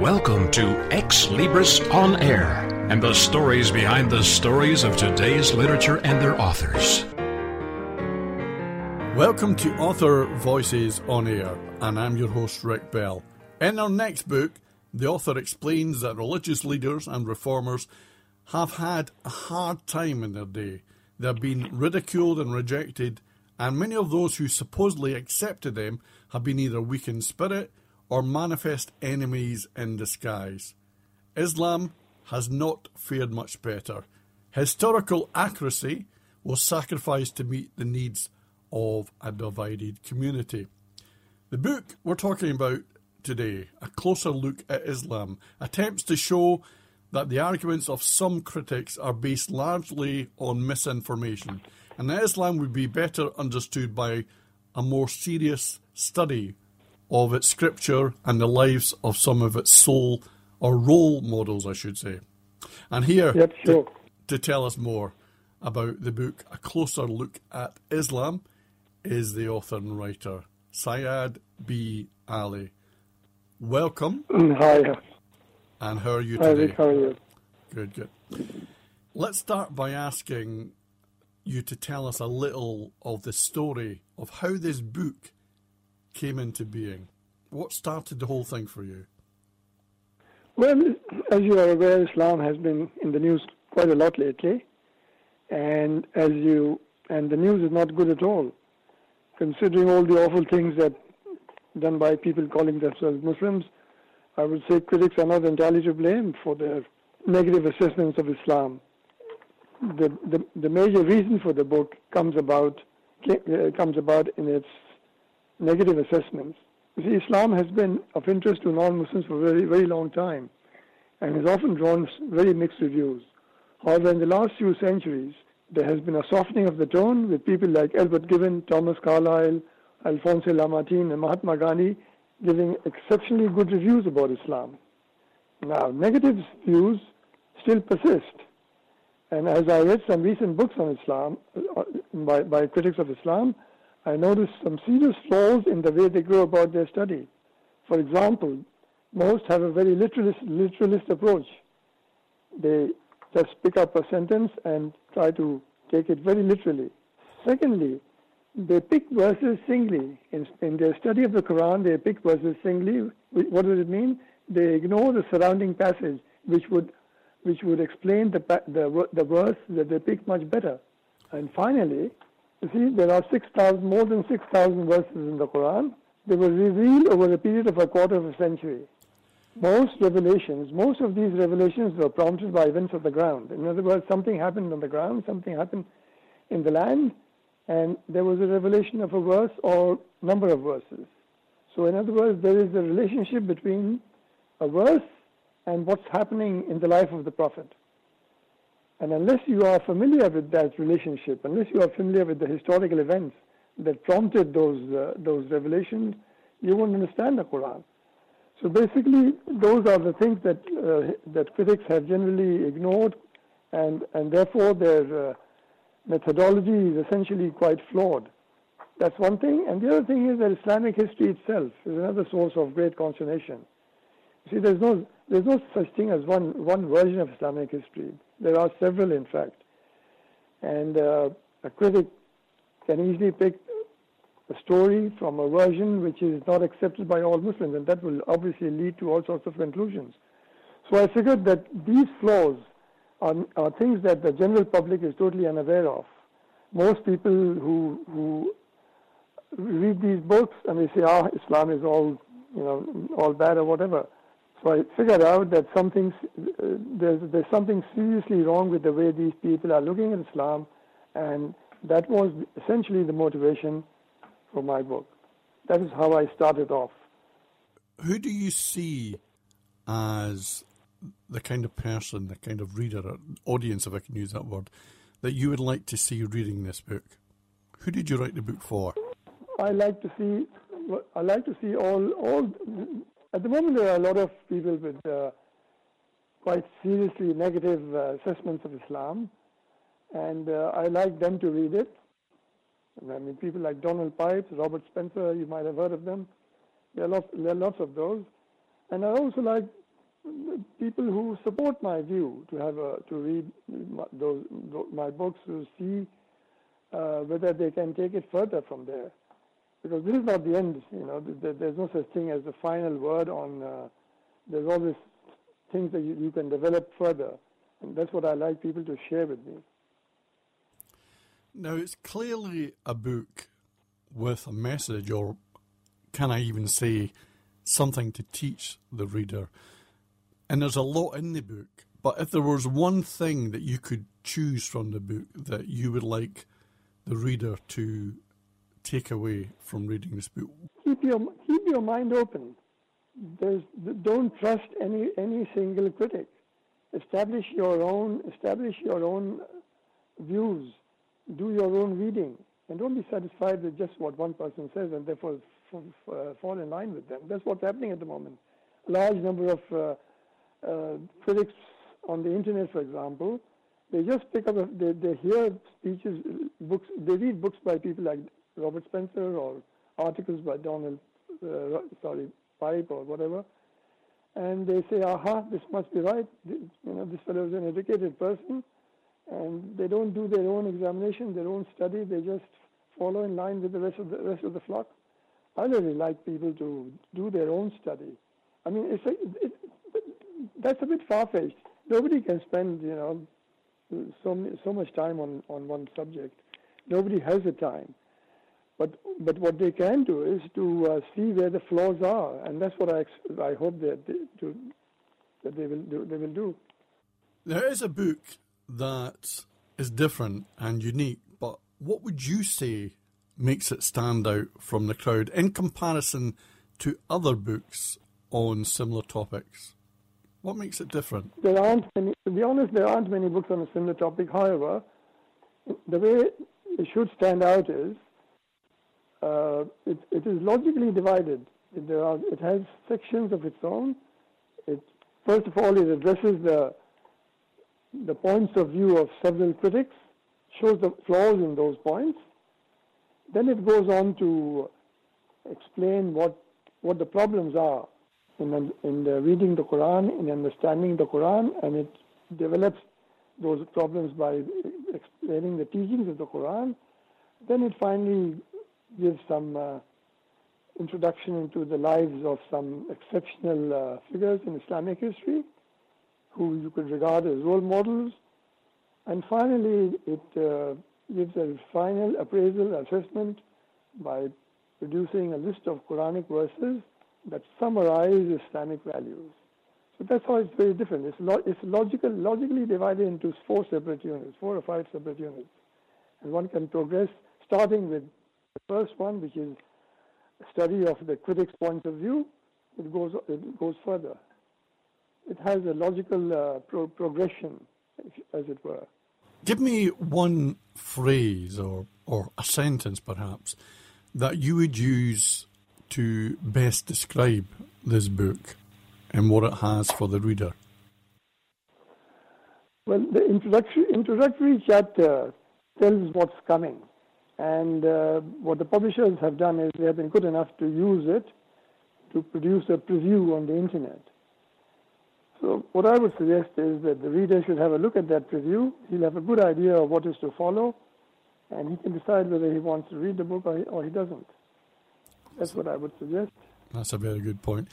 Welcome to Xlibris On Air and the stories behind the stories of today's literature and their authors. Welcome to Author Voices On Air, and I'm your host Rick Bell. In our next book, the author explains that religious leaders and reformers have had a hard time in their day. They have been ridiculed and rejected, and many of those who supposedly accepted them have been either weak in spirit or manifest enemies in disguise. Islam has not fared much better. Historical accuracy was sacrificed to meet the needs of a divided community. The book we're talking about today, A Closer Look at Islam, attempts to show that the arguments of some critics are based largely on misinformation, and that Islam would be better understood by a more serious study of its scripture and the lives of some of its role models, I should say. And here, to tell us more about the book, A Closer Look at Islam, is the author and writer, Syed B. Ali. Welcome. Hi. And how are you today? Hi, Rick, how are you? Good. Let's start by asking you to tell us a little of the story of how this book came into being. What started the whole thing for you? Well, as you are aware, Islam has been in the news quite a lot lately, and the news is not good at all, considering all the awful things that done by people calling themselves Muslims. I would say critics are not entirely to blame for their negative assessments of Islam. The major reason for the book comes about in its negative assessments. You see, Islam has been of interest to non-Muslims for a very, very long time and has often drawn very mixed reviews. However, in the last few centuries, there has been a softening of the tone with people like Edward Gibbon, Thomas Carlyle, Alphonse de Lamartine, and Mahatma Gandhi giving exceptionally good reviews about Islam. Now, negative views still persist. And as I read some recent books on Islam, by critics of Islam, I noticed some serious flaws in the way they go about their study. For example, most have a very literalist approach. They just pick up a sentence and try to take it very literally. Secondly, they pick verses singly. In their study of the Quran, they pick verses singly. What does it mean? They ignore the surrounding passage, which would explain the verse that they pick much better. And finally, you see, there are more than 6,000 verses in the Quran. They were revealed over a period of a quarter of a century. Most of these revelations were prompted by events of the ground. In other words, something happened on the ground, something happened in the land, and there was a revelation of a verse or number of verses. So in other words, there is a relationship between a verse and what's happening in the life of the Prophet. And unless you are familiar with that relationship, unless you are familiar with the historical events that prompted those revelations, you won't understand the Quran. So basically, those are the things that critics have generally ignored, and therefore their methodology is essentially quite flawed. That's one thing. And the other thing is that Islamic history itself is another source of great consternation. You see, there's no such thing as one version of Islamic history. There are several, in fact. And a critic can easily pick a story from a version which is not accepted by all Muslims, and that will obviously lead to all sorts of conclusions. So I figured that these flaws are things that the general public is totally unaware of. Most people who read these books and they say, Islam is all bad or whatever. So I figured out that there's something seriously wrong with the way these people are looking at Islam, and that was essentially the motivation for my book. That is how I started off. Who do you see as the kind of person, the kind of reader, or audience, if I can use that word, that you would like to see reading this book? Who did you write the book for? I like to see all. At the moment, there are a lot of people with quite seriously negative assessments of Islam, and I like them to read it. I mean, people like Donald Pipes, Robert Spencer, you might have heard of them. There are lots of those. And I also like people who support my view to have a, to read my books, to see whether they can take it further from there, because this is not the end. You know, there's no such thing as the final word on. There's always things that you can develop further, and that's what I like people to share with me. Now, it's clearly a book with a message, or can I even say something to teach the reader? And there's a lot in the book, but if there was one thing that you could choose from the book that you would like the reader to take away from reading this book? Keep your mind open. Don't trust any single critic. Establish your own views. Do your own reading, and don't be satisfied with just what one person says and therefore fall in line with them. That's what's happening at the moment. A large number of critics on the internet, for example, they just pick up, they hear speeches, books, they read books by people like Robert Spencer or articles by Donald, Pipe or whatever, and they say, aha, this must be right, this fellow is an educated person, and they don't do their own examination, their own study, they just follow in line with the rest of the flock. I really like people to do their own study. I mean, that's a bit far-fetched. Nobody can spend, so much time on one subject. Nobody has the time. But what they can do is to see where the flaws are, and that's what I hope that they will do. There is a book that is different and unique, but what would you say makes it stand out from the crowd in comparison to other books on similar topics? What makes it different? To be honest, there aren't many books on a similar topic. However, the way it should stand out is it is logically divided. It has sections of its own. First of all, it addresses the points of view of several critics, shows the flaws in those points. Then it goes on to explain what the problems are in reading the Quran, in understanding the Quran, and it develops those problems by explaining the teachings of the Quran. Then it finally gives some introduction into the lives of some exceptional figures in Islamic history who you could regard as role models. And finally, it gives a final appraisal assessment by producing a list of Quranic verses that summarize Islamic values. So that's how it's very different. It's logically divided into four or five separate units. And one can progress, starting with the first one, which is a study of the critic's point of view. It goes further. It has a logical progression, as it were. Give me one phrase or a sentence, perhaps, that you would use to best describe this book and what it has for the reader. Well, the introductory chapter tells what's coming. And what the publishers have done is they have been good enough to use it to produce a preview on the internet. So what I would suggest is that the reader should have a look at that preview. He'll have a good idea of what is to follow, and he can decide whether he wants to read the book or he doesn't. That's what I would suggest. That's a very good point.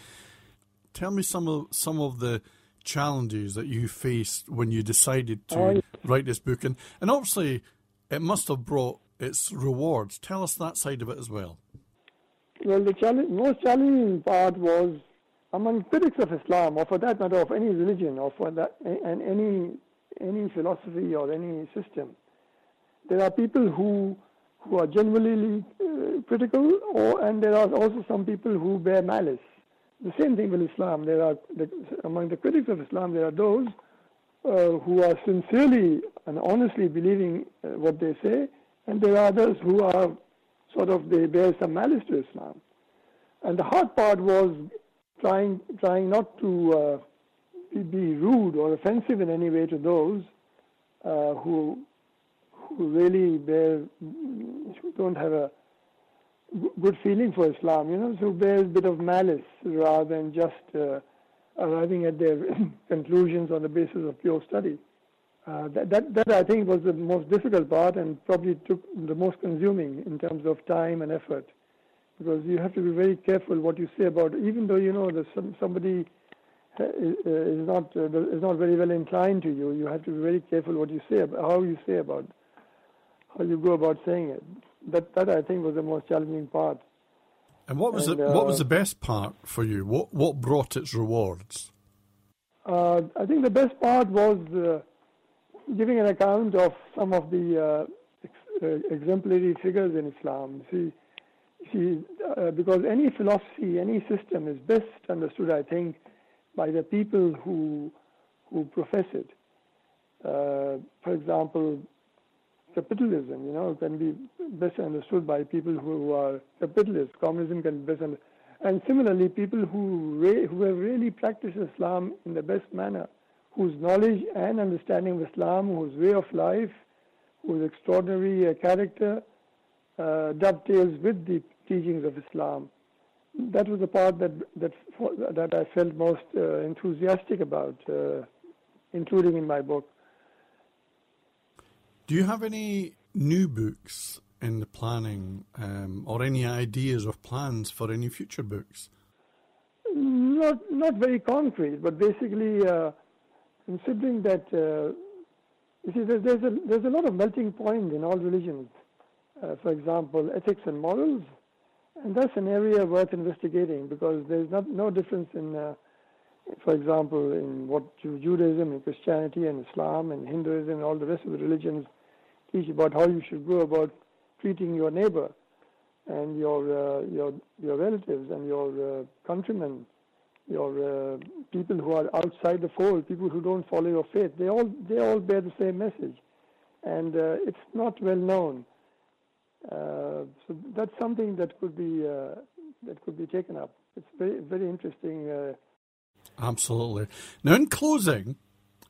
Tell me some of the challenges that you faced when you decided to write this book. And obviously, it must have brought its rewards. Tell us that side of it as well. Well, the most challenging part was among critics of Islam, or for that matter, of any religion, or for that, and any philosophy or any system, there are people who are genuinely critical, and there are also some people who bear malice. The same thing with Islam. Among the critics of Islam, there are those who are sincerely and honestly believing what they say, and there are others who are they bear some malice to Islam. And the hard part was trying not to be rude or offensive in any way to those who really don't have a good feeling for Islam, who bears a bit of malice rather than just arriving at their conclusions on the basis of pure study. That I think was the most difficult part and probably took the most consuming in terms of time and effort, because you have to be very careful what you say about, even though you know that somebody is not very well inclined to you, you have to be very careful what you say, how you go about saying it. That I think was the most challenging part. And what was the best part for you? What brought its rewards? I think the best part was giving an account of some of the exemplary figures in Islam. Because any philosophy, any system is best understood, I think, by the people who profess it. For example, capitalism, can be best understood by people who are capitalists. Communism can be best understood. And similarly, people who have really practiced Islam in the best manner, whose knowledge and understanding of Islam, whose way of life, whose extraordinary character dovetails with the teachings of Islam. That was the part that I felt most enthusiastic about, including in my book. Do you have any new books in the planning, or any ideas or plans for any future books? Not very concrete, but basically. Considering that, you see, there's a lot of melting point in all religions. For example, ethics and morals, and that's an area worth investigating, because there's no difference in, for example, in what Judaism and Christianity and Islam and Hinduism and all the rest of the religions teach about how you should go about treating your neighbor and your relatives and your countrymen. Your people who are outside the fold, people who don't follow your faith, they all bear the same message, and it's not well known. So that's something that could be taken up. It's very, very interesting. Absolutely. Now, in closing,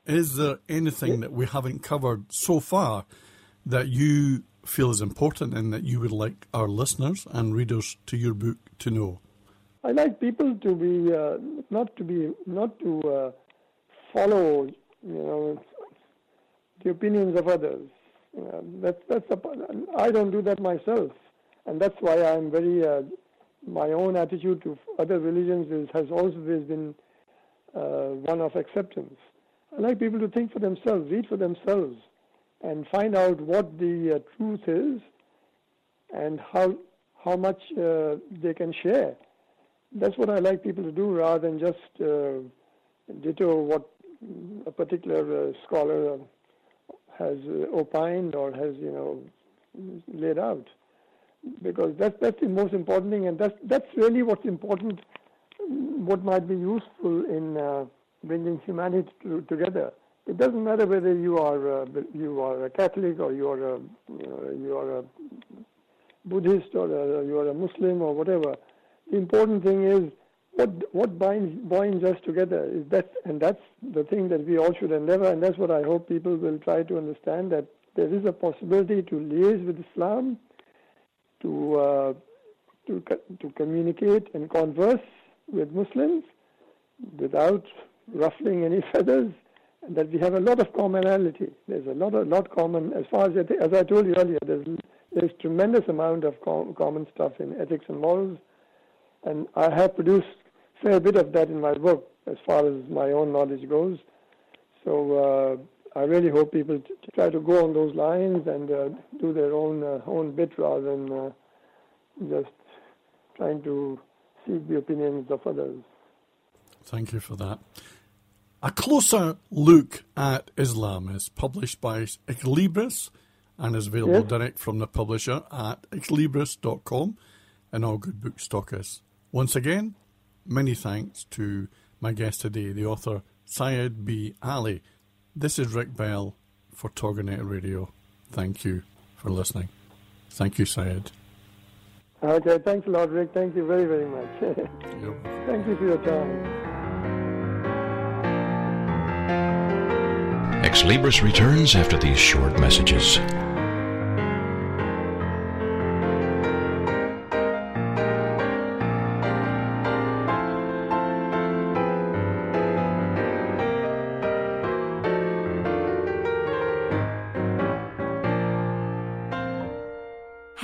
is there anything that we haven't covered so far that you feel is important and that you would like our listeners and readers to your book to know? I like people to not to follow, the opinions of others. I don't do that myself, and that's why I'm my own attitude to other religions has always been one of acceptance. I like people to think for themselves, read for themselves, and find out what the truth is, and how much they can share. That's what I like people to do, rather than just ditto what a particular scholar has opined or has, laid out. Because that's the most important thing, and that's really what's important, what might be useful in bringing humanity together. It doesn't matter whether you are a Catholic or you are a Buddhist or you are a Muslim or whatever. The important thing is what binds us together is that, and that's the thing that we all should endeavor, and that's what I hope people will try to understand, that there is a possibility to liaise with Islam, to communicate and converse with Muslims without ruffling any feathers, and that we have a lot of commonality. There's a lot common, as far as I told you earlier. There's tremendous amount of common stuff in ethics and morals. And I have produced a fair bit of that in my book, as far as my own knowledge goes. So I really hope people try to go on those lines and do their own bit, rather than just trying to seek the opinions of others. Thank you for that. A Closer Look at Islam is published by Equilibris and is available direct from the publisher at equilibris.com. and all good book stockers. Once again, many thanks to my guest today, the author Syed B. Ali. This is Rick Bell for Togonet Radio. Thank you for listening. Thank you, Syed. Okay, thanks a lot, Rick. Thank you very, very much. Yep. Thank you for your time. Xlibris returns after these short messages.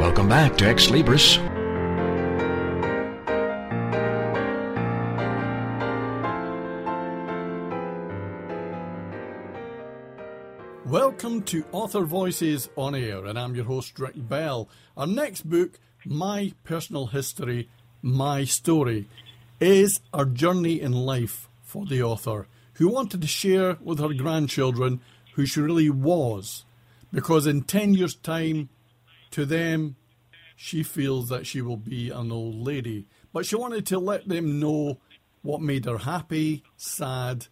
Welcome back to Xlibris. Welcome to Author Voices on Air, and I'm your host, Rick Bell. Our next book, My Personal History, My Story, is our journey in life for the author who wanted to share with her grandchildren who she really was, because in 10 years' time, to them, she feels that she will be an old lady. But she wanted to let them know what made her happy, sad,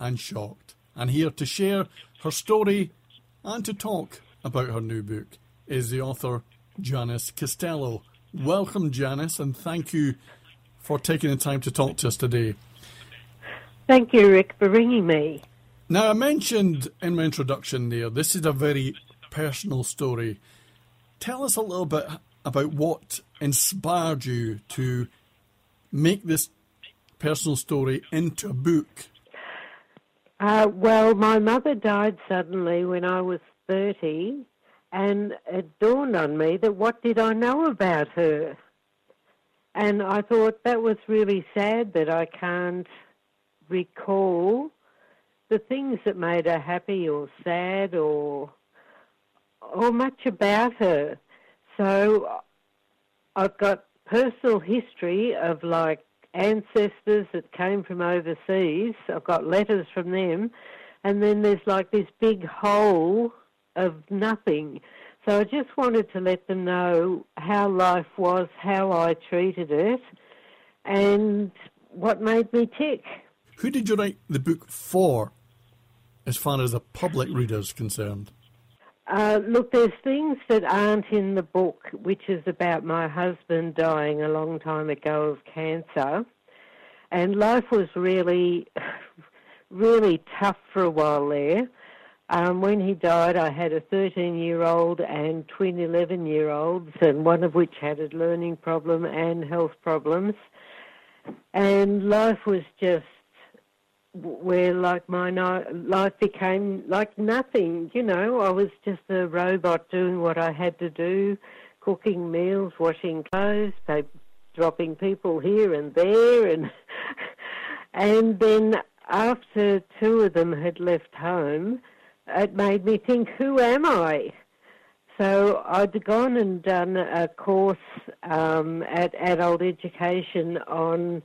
and shocked. And here to share her story and to talk about her new book is the author Janice Costello. Welcome, Janice, and thank you for taking the time to talk to us today. Thank you, Rick, for ringing me. Now, I mentioned in my introduction there, this is a very personal story. Tell us a little bit about what inspired you to make this personal story into a book. Well, my mother died suddenly when I was 30, and it dawned on me that what did I know about her? And I thought that was really sad that I can't recall the things that made her happy or sad or much about her. So I've got personal history of like ancestors that came from overseas. I've got letters from them. And then there's like this big hole of nothing. So I just wanted to let them know how life was, how I treated it, and what made me tick. Who did you write the book for, as far as the public reader is concerned? Look, there's things that aren't in the book, which is about my husband dying a long time ago of cancer. And life was really, really tough for a while there. When he died, I had a 13-year-old and twin 11-year-olds, and one of which had a learning problem and health problems. And life was just where like my life became like nothing, you know. I was just a robot doing what I had to do, cooking meals, washing clothes, dropping people here and there. And then after two of them had left home, it made me think, who am I? So I'd gone and done a course at adult education on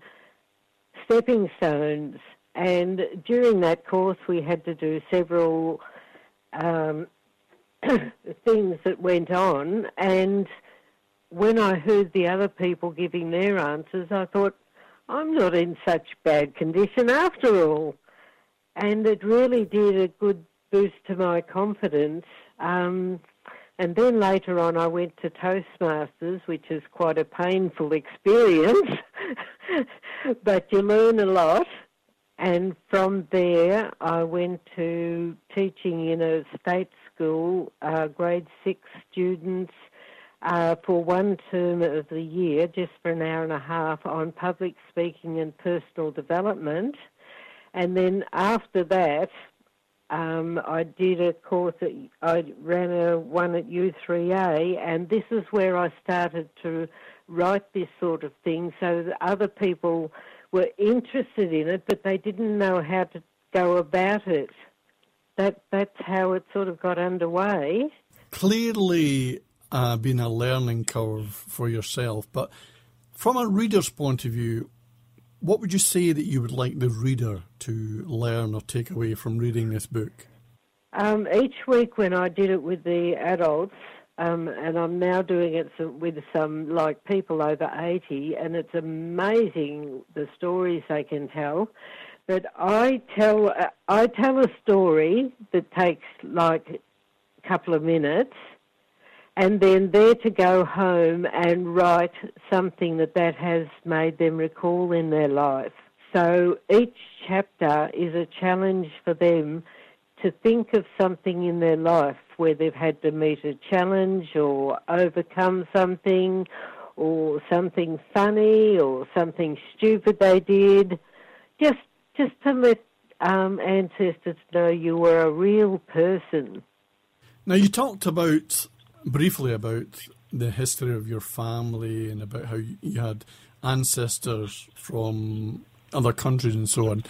stepping stones. And during that course, we had to do several things that went on. And when I heard the other people giving their answers, I thought, I'm not in such bad condition after all. And it really did a good boost to my confidence. And then later on, I went to Toastmasters, which is quite a painful experience, but you learn a lot. And from there, I went to teaching in a state school, grade 6 students, for one term of the year, just for an hour and a half, on public speaking and personal development. And then after that, I did a course, I ran one at U3A, and this is where I started to write this sort of thing so that other people were interested in it, but they didn't know how to go about it. That's how it sort of got underway. Clearly been a learning curve for yourself, but from a reader's point of view, what would you say that you would like the reader to learn or take away from reading this book? Each week when I did it with the adults, and I'm now doing it with some, like, people over 80, and it's amazing the stories they can tell. But I tell a story that takes, like, a couple of minutes, and then they're to go home and write something that has made them recall in their life. So each chapter is a challenge for them to think of something in their life where they've had to meet a challenge or overcome something, or something funny or something stupid they did, just to let ancestors know you were a real person. Now, you talked briefly about the history of your family and about how you had ancestors from other countries and so on.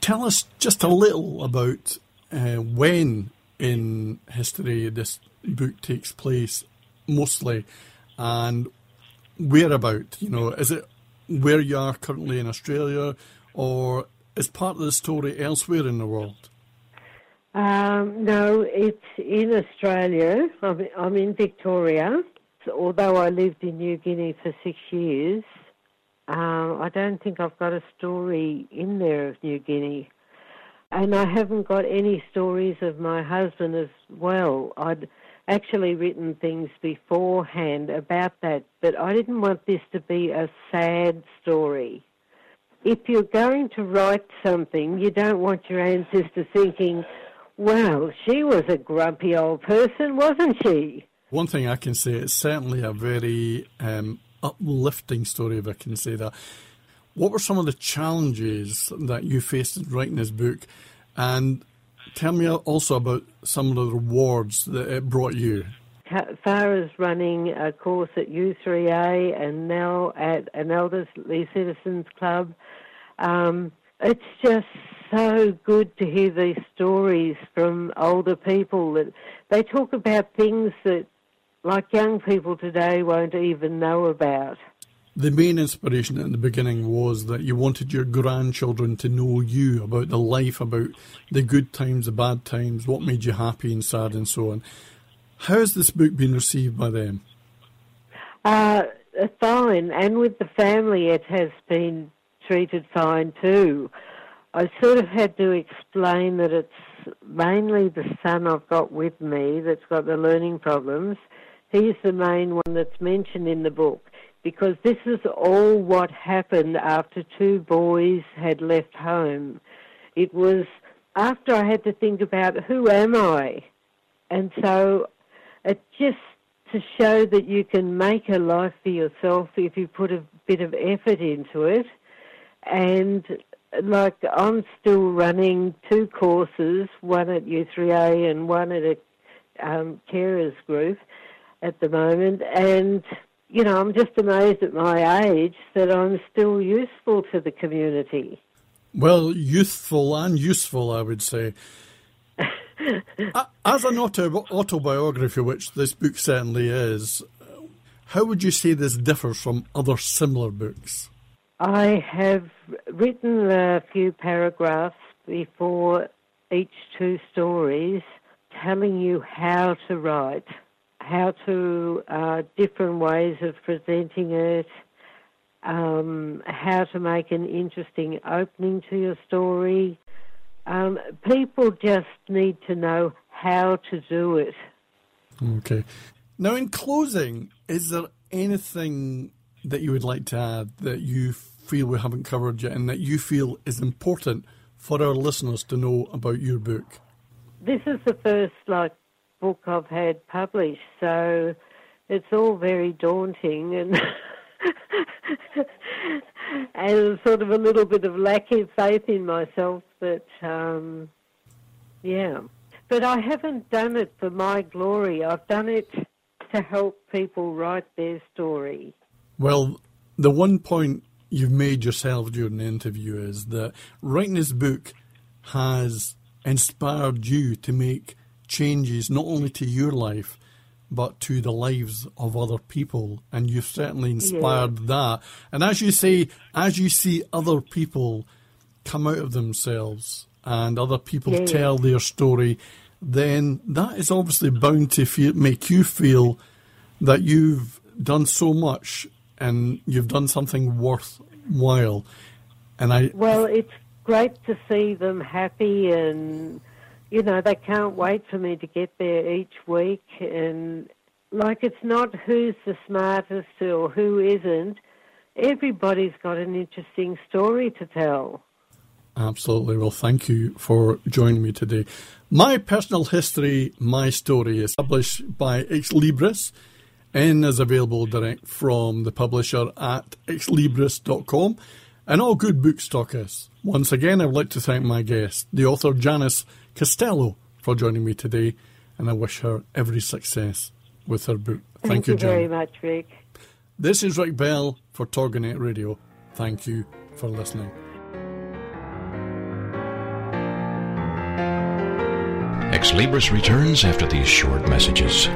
Tell us just a little about when in history this book takes place, mostly, and whereabout. You know, is it where you are currently in Australia, or is part of the story elsewhere in the world? No, it's in Australia. I'm in Victoria, although I lived in New Guinea for 6 years. I don't think I've got a story in there of New Guinea. And I haven't got any stories of my husband as well. I'd actually written things beforehand about that, but I didn't want this to be a sad story. If you're going to write something, you don't want your ancestor thinking, well, she was a grumpy old person, wasn't she? One thing I can say, it's certainly a very... uplifting story, if I can say that. What were some of the challenges that you faced in writing this book? And tell me also about some of the rewards that it brought you. As far as running a course at U3A and now at an elderly citizens club, it's just so good to hear these stories from older people. That they talk about things that, like, young people today won't even know about. The main inspiration at the beginning was that you wanted your grandchildren to know you, about the life, about the good times, the bad times, what made you happy and sad and so on. How has this book been received by them? Fine, and with the family it has been treated fine too. I sort of had to explain that it's mainly the son I've got with me that's got the learning problems. He's the main one that's mentioned in the book, because this is all what happened after two boys had left home. It was after I had to think about who am I? And so it just to show that you can make a life for yourself if you put a bit of effort into it. And, like, I'm still running two courses, one at U3A and one at a carers group at the moment, and, you know, I'm just amazed at my age that I'm still useful to the community. Well, youthful and useful, I would say. As an autobiography, which this book certainly is, how would you say this differs from other similar books? I have written a few paragraphs before each two stories telling you how to write, how to different ways of presenting it, how to make an interesting opening to your story. People just need to know how to do it. Okay. Now, in closing, is there anything that you would like to add that you feel we haven't covered yet and that you feel is important for our listeners to know about your book? This is the first, like, book I've had published, so it's all very daunting and and sort of a little bit of lack of faith in myself that, yeah. But I haven't done it for my glory. I've done it to help people write their story. Well, the one point you've made yourself during the interview is that writing this book has inspired you to make changes not only to your life but to the lives of other people, and you've certainly inspired that. And as you say, as you see other people come out of themselves and other people tell their story, then that is obviously bound to make you feel that you've done so much and you've done something worthwhile. And well, it's great to see them happy, and you know, they can't wait for me to get there each week. And, like, it's not who's the smartest or who isn't. Everybody's got an interesting story to tell. Absolutely. Well, thank you for joining me today. My Personal History, My Story is published by Xlibris and is available direct from the publisher at xlibris.com and all good book stockists. Once again, I would like to thank my guest, the author Janice Costello, for joining me today, and I wish her every success with her book. Thank you, John. Thank you very much, Rick. This is Rick Bell for Torgonet Radio. Thank you for listening. Xlibris returns after these short messages.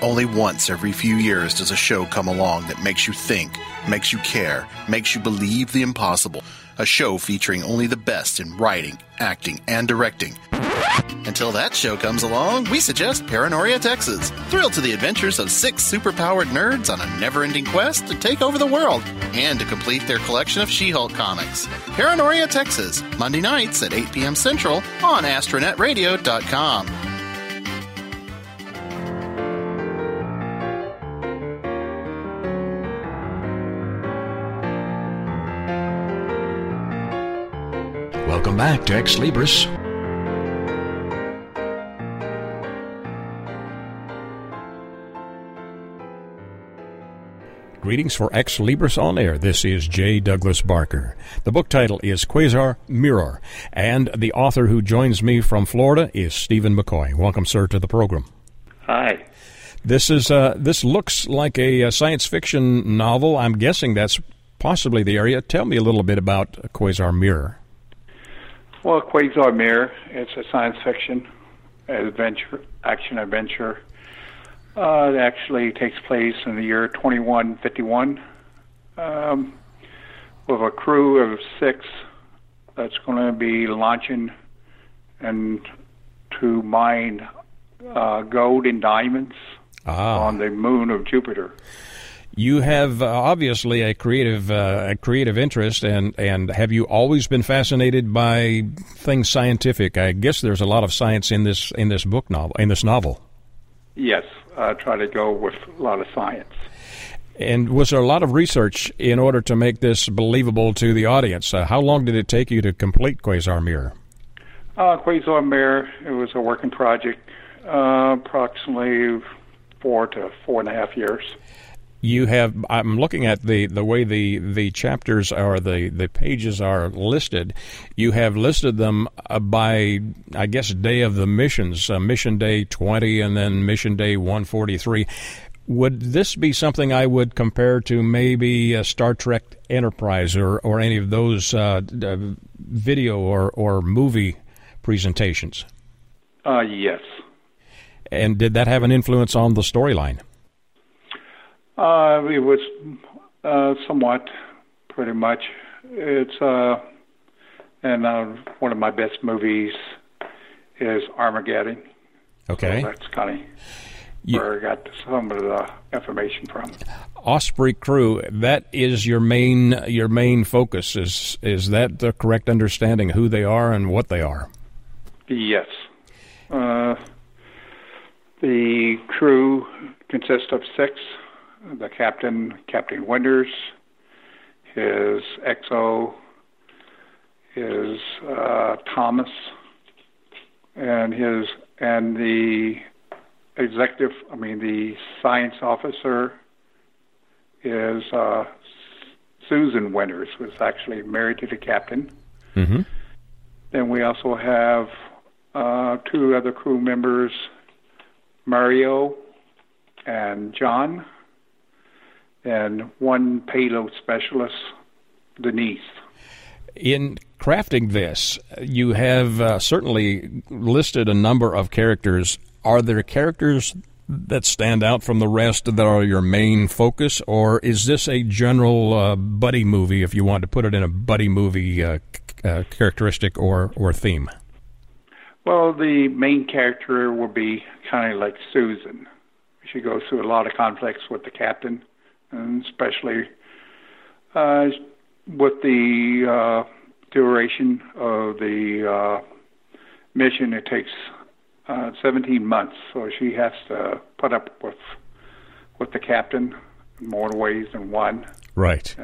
Only once every few years does a show come along that makes you think, makes you care, makes you believe the impossible. A show featuring only the best in writing, acting, and directing. Until that show comes along, we suggest Paranoria, Texas. Thrill to the adventures of six superpowered nerds on a never-ending quest to take over the world and to complete their collection of She-Hulk comics. Paranoria, Texas, Monday nights at 8 p.m. Central on astronetradio.com. Welcome back to Xlibris. Greetings for Xlibris On Air. This is J. Douglas Barker. The book title is Quasar Mirror, and the author who joins me from Florida is Stephen McCoy. Welcome, sir, to the program. Hi. This is this looks like a science fiction novel. I'm guessing that's possibly the area. Tell me a little bit about Quasar Mirror. Well, Quasar Mirror, it's a science fiction adventure, action-adventure. It actually takes place in the year 2151 with a crew of six that's going to be launching and to mine gold and diamonds on the moon of Jupiter. You have obviously a creative interest, and have you always been fascinated by things scientific? I guess there's a lot of science in this novel. Yes, I try to go with a lot of science. And was there a lot of research in order to make this believable to the audience? How long did it take you to complete Quasar Mirror? Quasar Mirror, it was a working project, approximately 4 to 4.5 years. You have, I'm looking at the way the chapters or the pages are listed. You have listed them by, I guess, day of the missions, Mission Day 20 and then Mission Day 143. Would this be something I would compare to maybe Star Trek Enterprise or any of those video or movie presentations? Yes. And did that have an influence on the storyline? It was somewhat, pretty much. It's one of my best movies is Armageddon. Okay, so that's kind of where I got some of the information from. Osprey Crew. That is your main focus. Is that the correct understanding? Who they are and what they are? Yes. The crew consists of six. The captain, Captain Winters, his XO, his Thomas, and the executive. I mean, the science officer is Susan Winters, who was actually married to the captain. Mm-hmm. Then we also have two other crew members, Mario and John, and one payload specialist, Denise. In crafting this, you have certainly listed a number of characters. Are there characters that stand out from the rest that are your main focus, or is this a general buddy movie, if you want to put it in a buddy movie characteristic or theme? Well, the main character will be kind of like Susan. She goes through a lot of conflicts with the captain, and especially with the duration of the mission. It takes 17 months, so she has to put up with the captain in more ways than one. Right.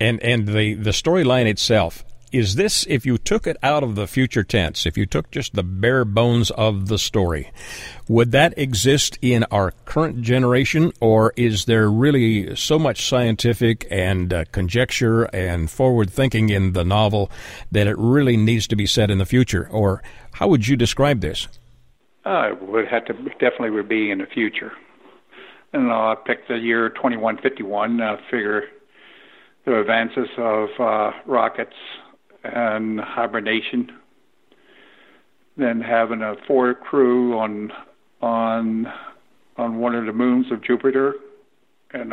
And the storyline itself, is this, if you took it out of the future tense, if you took just the bare bones of the story, would that exist in our current generation, or is there really so much scientific and conjecture and forward thinking in the novel that it really needs to be set in the future? Or how would you describe this? It would have to definitely be in the future. And I picked the year 2151, figure the advances of rockets and hibernation, then having a four crew on one of the moons of Jupiter, and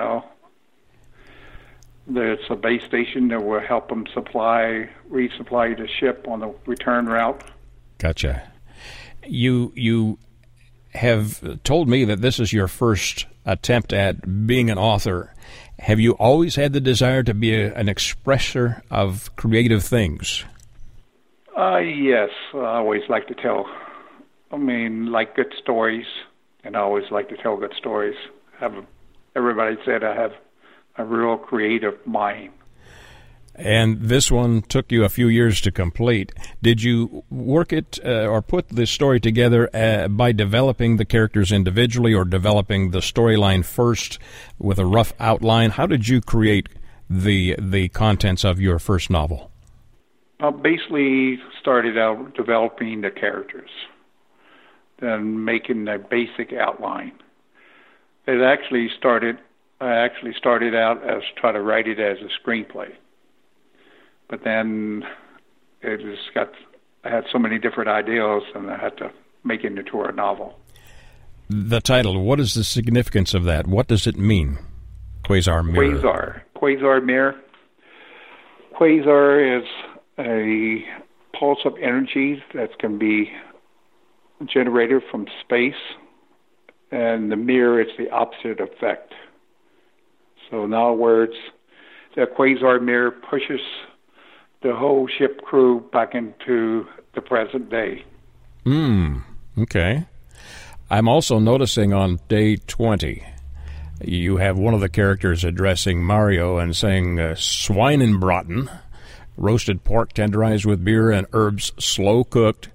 there's a base station that will help them resupply the ship on the return route. Gotcha. You have told me that this is your first attempt at being an author. Have you always had the desire to be an expresser of creative things? Yes, I always like to tell. I mean, like good stories, and I always like to tell good stories. Everybody said I have a real creative mind. And this one took you a few years to complete. Did you work it or put this story together by developing the characters individually, or developing the storyline first with a rough outline? How did you create the contents of your first novel? I basically started out developing the characters, then making a basic outline. I actually started out as try to write it as a screenplay. But then I had so many different ideas, and I had to make it into a novel. The title, what is the significance of that? What does it mean? Quasar Mirror. Quasar Mirror. Quasar is a pulse of energy that can be generated from space, and the mirror is the opposite effect. So in other words, the Quasar Mirror pushes the whole ship crew back into the present day. Okay. I'm also noticing on day 20, you have one of the characters addressing Mario and saying, Schweinebraten, roasted pork tenderized with beer and herbs, slow cooked,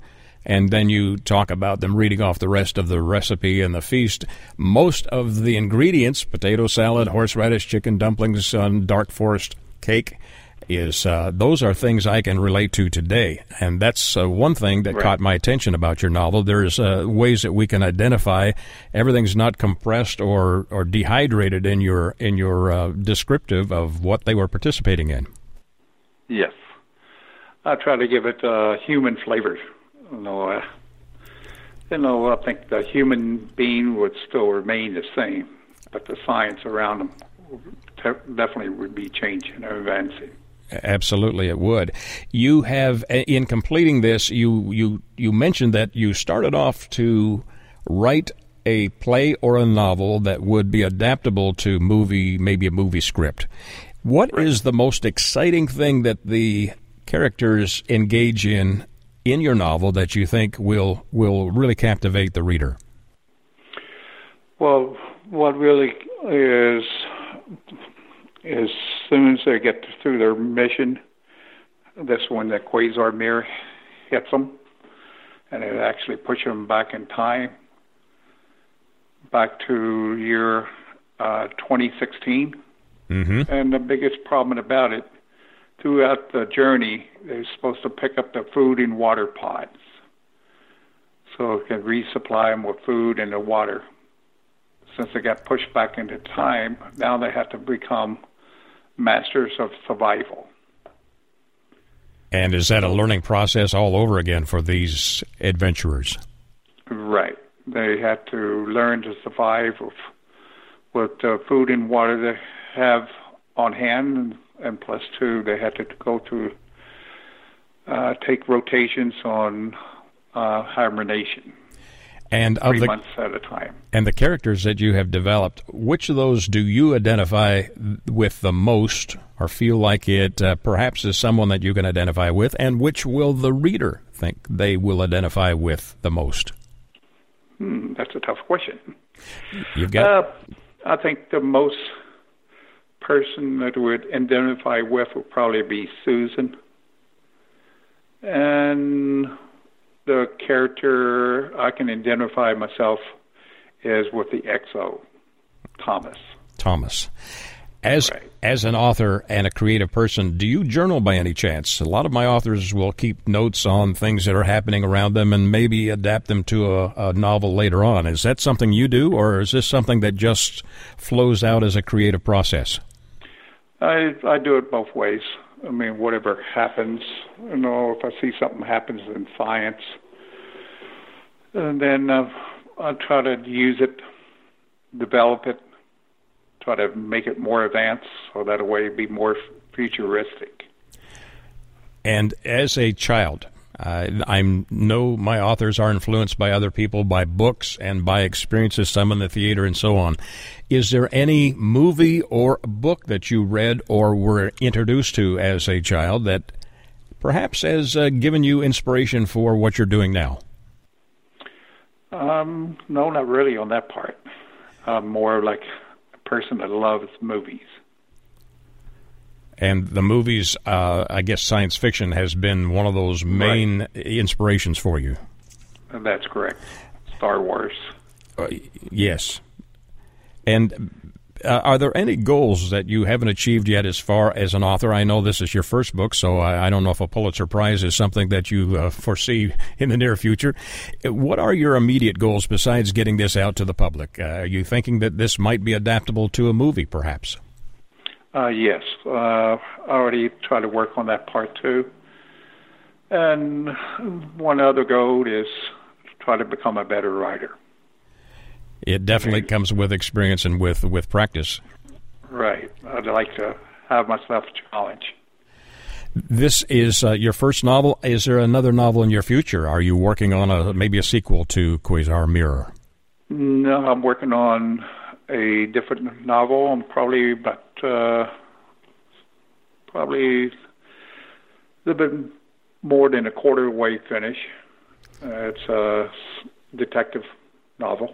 and then you talk about them reading off the rest of the recipe and the feast. Most of the ingredients, potato salad, horseradish, chicken dumplings, dark forest cake, those are things I can relate to today. And that's one thing that caught my attention about your novel. There's ways that we can identify. Everything's not compressed or dehydrated in your descriptive of what they were participating in. Yes. I try to give it human flavor. I think the human being would still remain the same, but the science around them definitely would be changing and advancing. Absolutely, it would. You have, in completing this, you mentioned that you started off to write a play or a novel that would be adaptable to maybe a movie script. What is the most exciting thing that the characters engage in your novel that you think will really captivate the reader? Well, what really is, as soon as they get through their mission, this one, the Quasar Mirror, hits them, and it actually pushes them back in time, back to year 2016. Mm-hmm. And the biggest problem about it throughout the journey, they're supposed to pick up the food and water pods so it can resupply them with food and the water. Since they got pushed back into time, now they have to become masters of survival. And is that a learning process all over again for these adventurers? Right. They have to learn to survive with the food and water they have on hand, and plus two, they had to go through, take rotations on hibernation, and 3 months at a time. And the characters that you have developed, which of those do you identify with the most, or feel like it perhaps is someone that you can identify with, and which will the reader think they will identify with the most? That's a tough question. You've got. I think the most person that would identify with would probably be Susan, and the character I can identify myself is with the XO, Thomas. Thomas. As an author and a creative person, do you journal by any chance? A lot of my authors will keep notes on things that are happening around them and maybe adapt them to a novel later on. Is that something you do, or is this something that just flows out as a creative process? I do it both ways. I mean, whatever happens, you know, if I see something happens in science, and then I try to use it, develop it, try to make it more advanced, so that way it'd be more futuristic. And as a child, I know my authors are influenced by other people, by books, and by experiences, some in the theater and so on. Is there any movie or book that you read or were introduced to as a child that perhaps has given you inspiration for what you're doing now? No, not really on that part. More like a person that loves movies. And the movies, I guess science fiction has been one of those main inspirations for you. That's correct. Star Wars. Yes. And are there any goals that you haven't achieved yet as far as an author? I know this is your first book, so I don't know if a Pulitzer Prize is something that you foresee in the near future. What are your immediate goals besides getting this out to the public? Are you thinking that this might be adaptable to a movie, perhaps? Yes, I already try to work on that part too. And one other goal is try to become a better writer. It definitely comes with experience and with practice. Right. I'd like to have myself challenged. This is your first novel. Is there another novel in your future? Are you working on maybe a sequel to Quasar Mirror? No, I'm working on a different novel. I'm probably about a little bit more than a quarter way finish. It's a detective novel.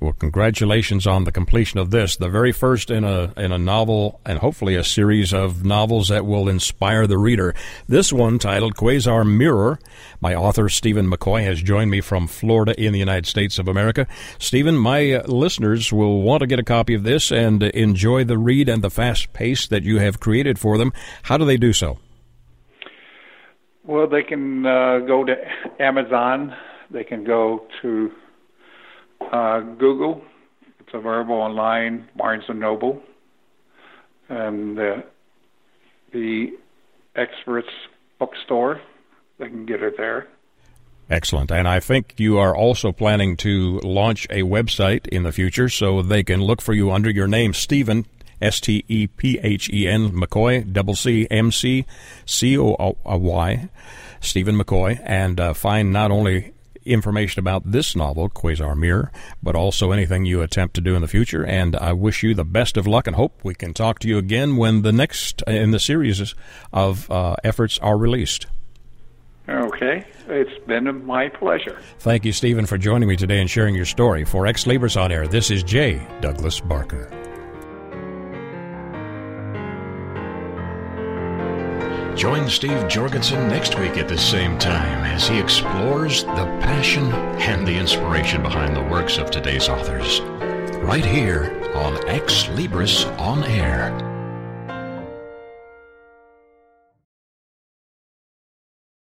Well, congratulations on the completion of this, the very first in a novel and hopefully a series of novels that will inspire the reader. This one, titled Quasar Mirror, by author Stephen McCoy, has joined me from Florida in the United States of America. Stephen, my listeners will want to get a copy of this and enjoy the read and the fast pace that you have created for them. How do they do so? Well, they can go to Amazon. They can go to Google. It's available online, Barnes & Noble, and the Xlibris bookstore. They can get it there. Excellent. And I think you are also planning to launch a website in the future, so they can look for you under your name, Stephen, S-T-E-P-H-E-N, McCoy, double C-M-C, C-O-Y, Stephen McCoy, and find not only information about this novel, Quasar Mirror, but also anything you attempt to do in the future. And I wish you the best of luck and hope we can talk to you again when the next in the series of efforts are released. Okay. It's been my pleasure. Thank you, Stephen, for joining me today and sharing your story. For Xlibris On Air, this is J. Douglas Barker. Join Steve Jorgensen next week at the same time as he explores the passion and the inspiration behind the works of today's authors. Right here on Xlibris On Air.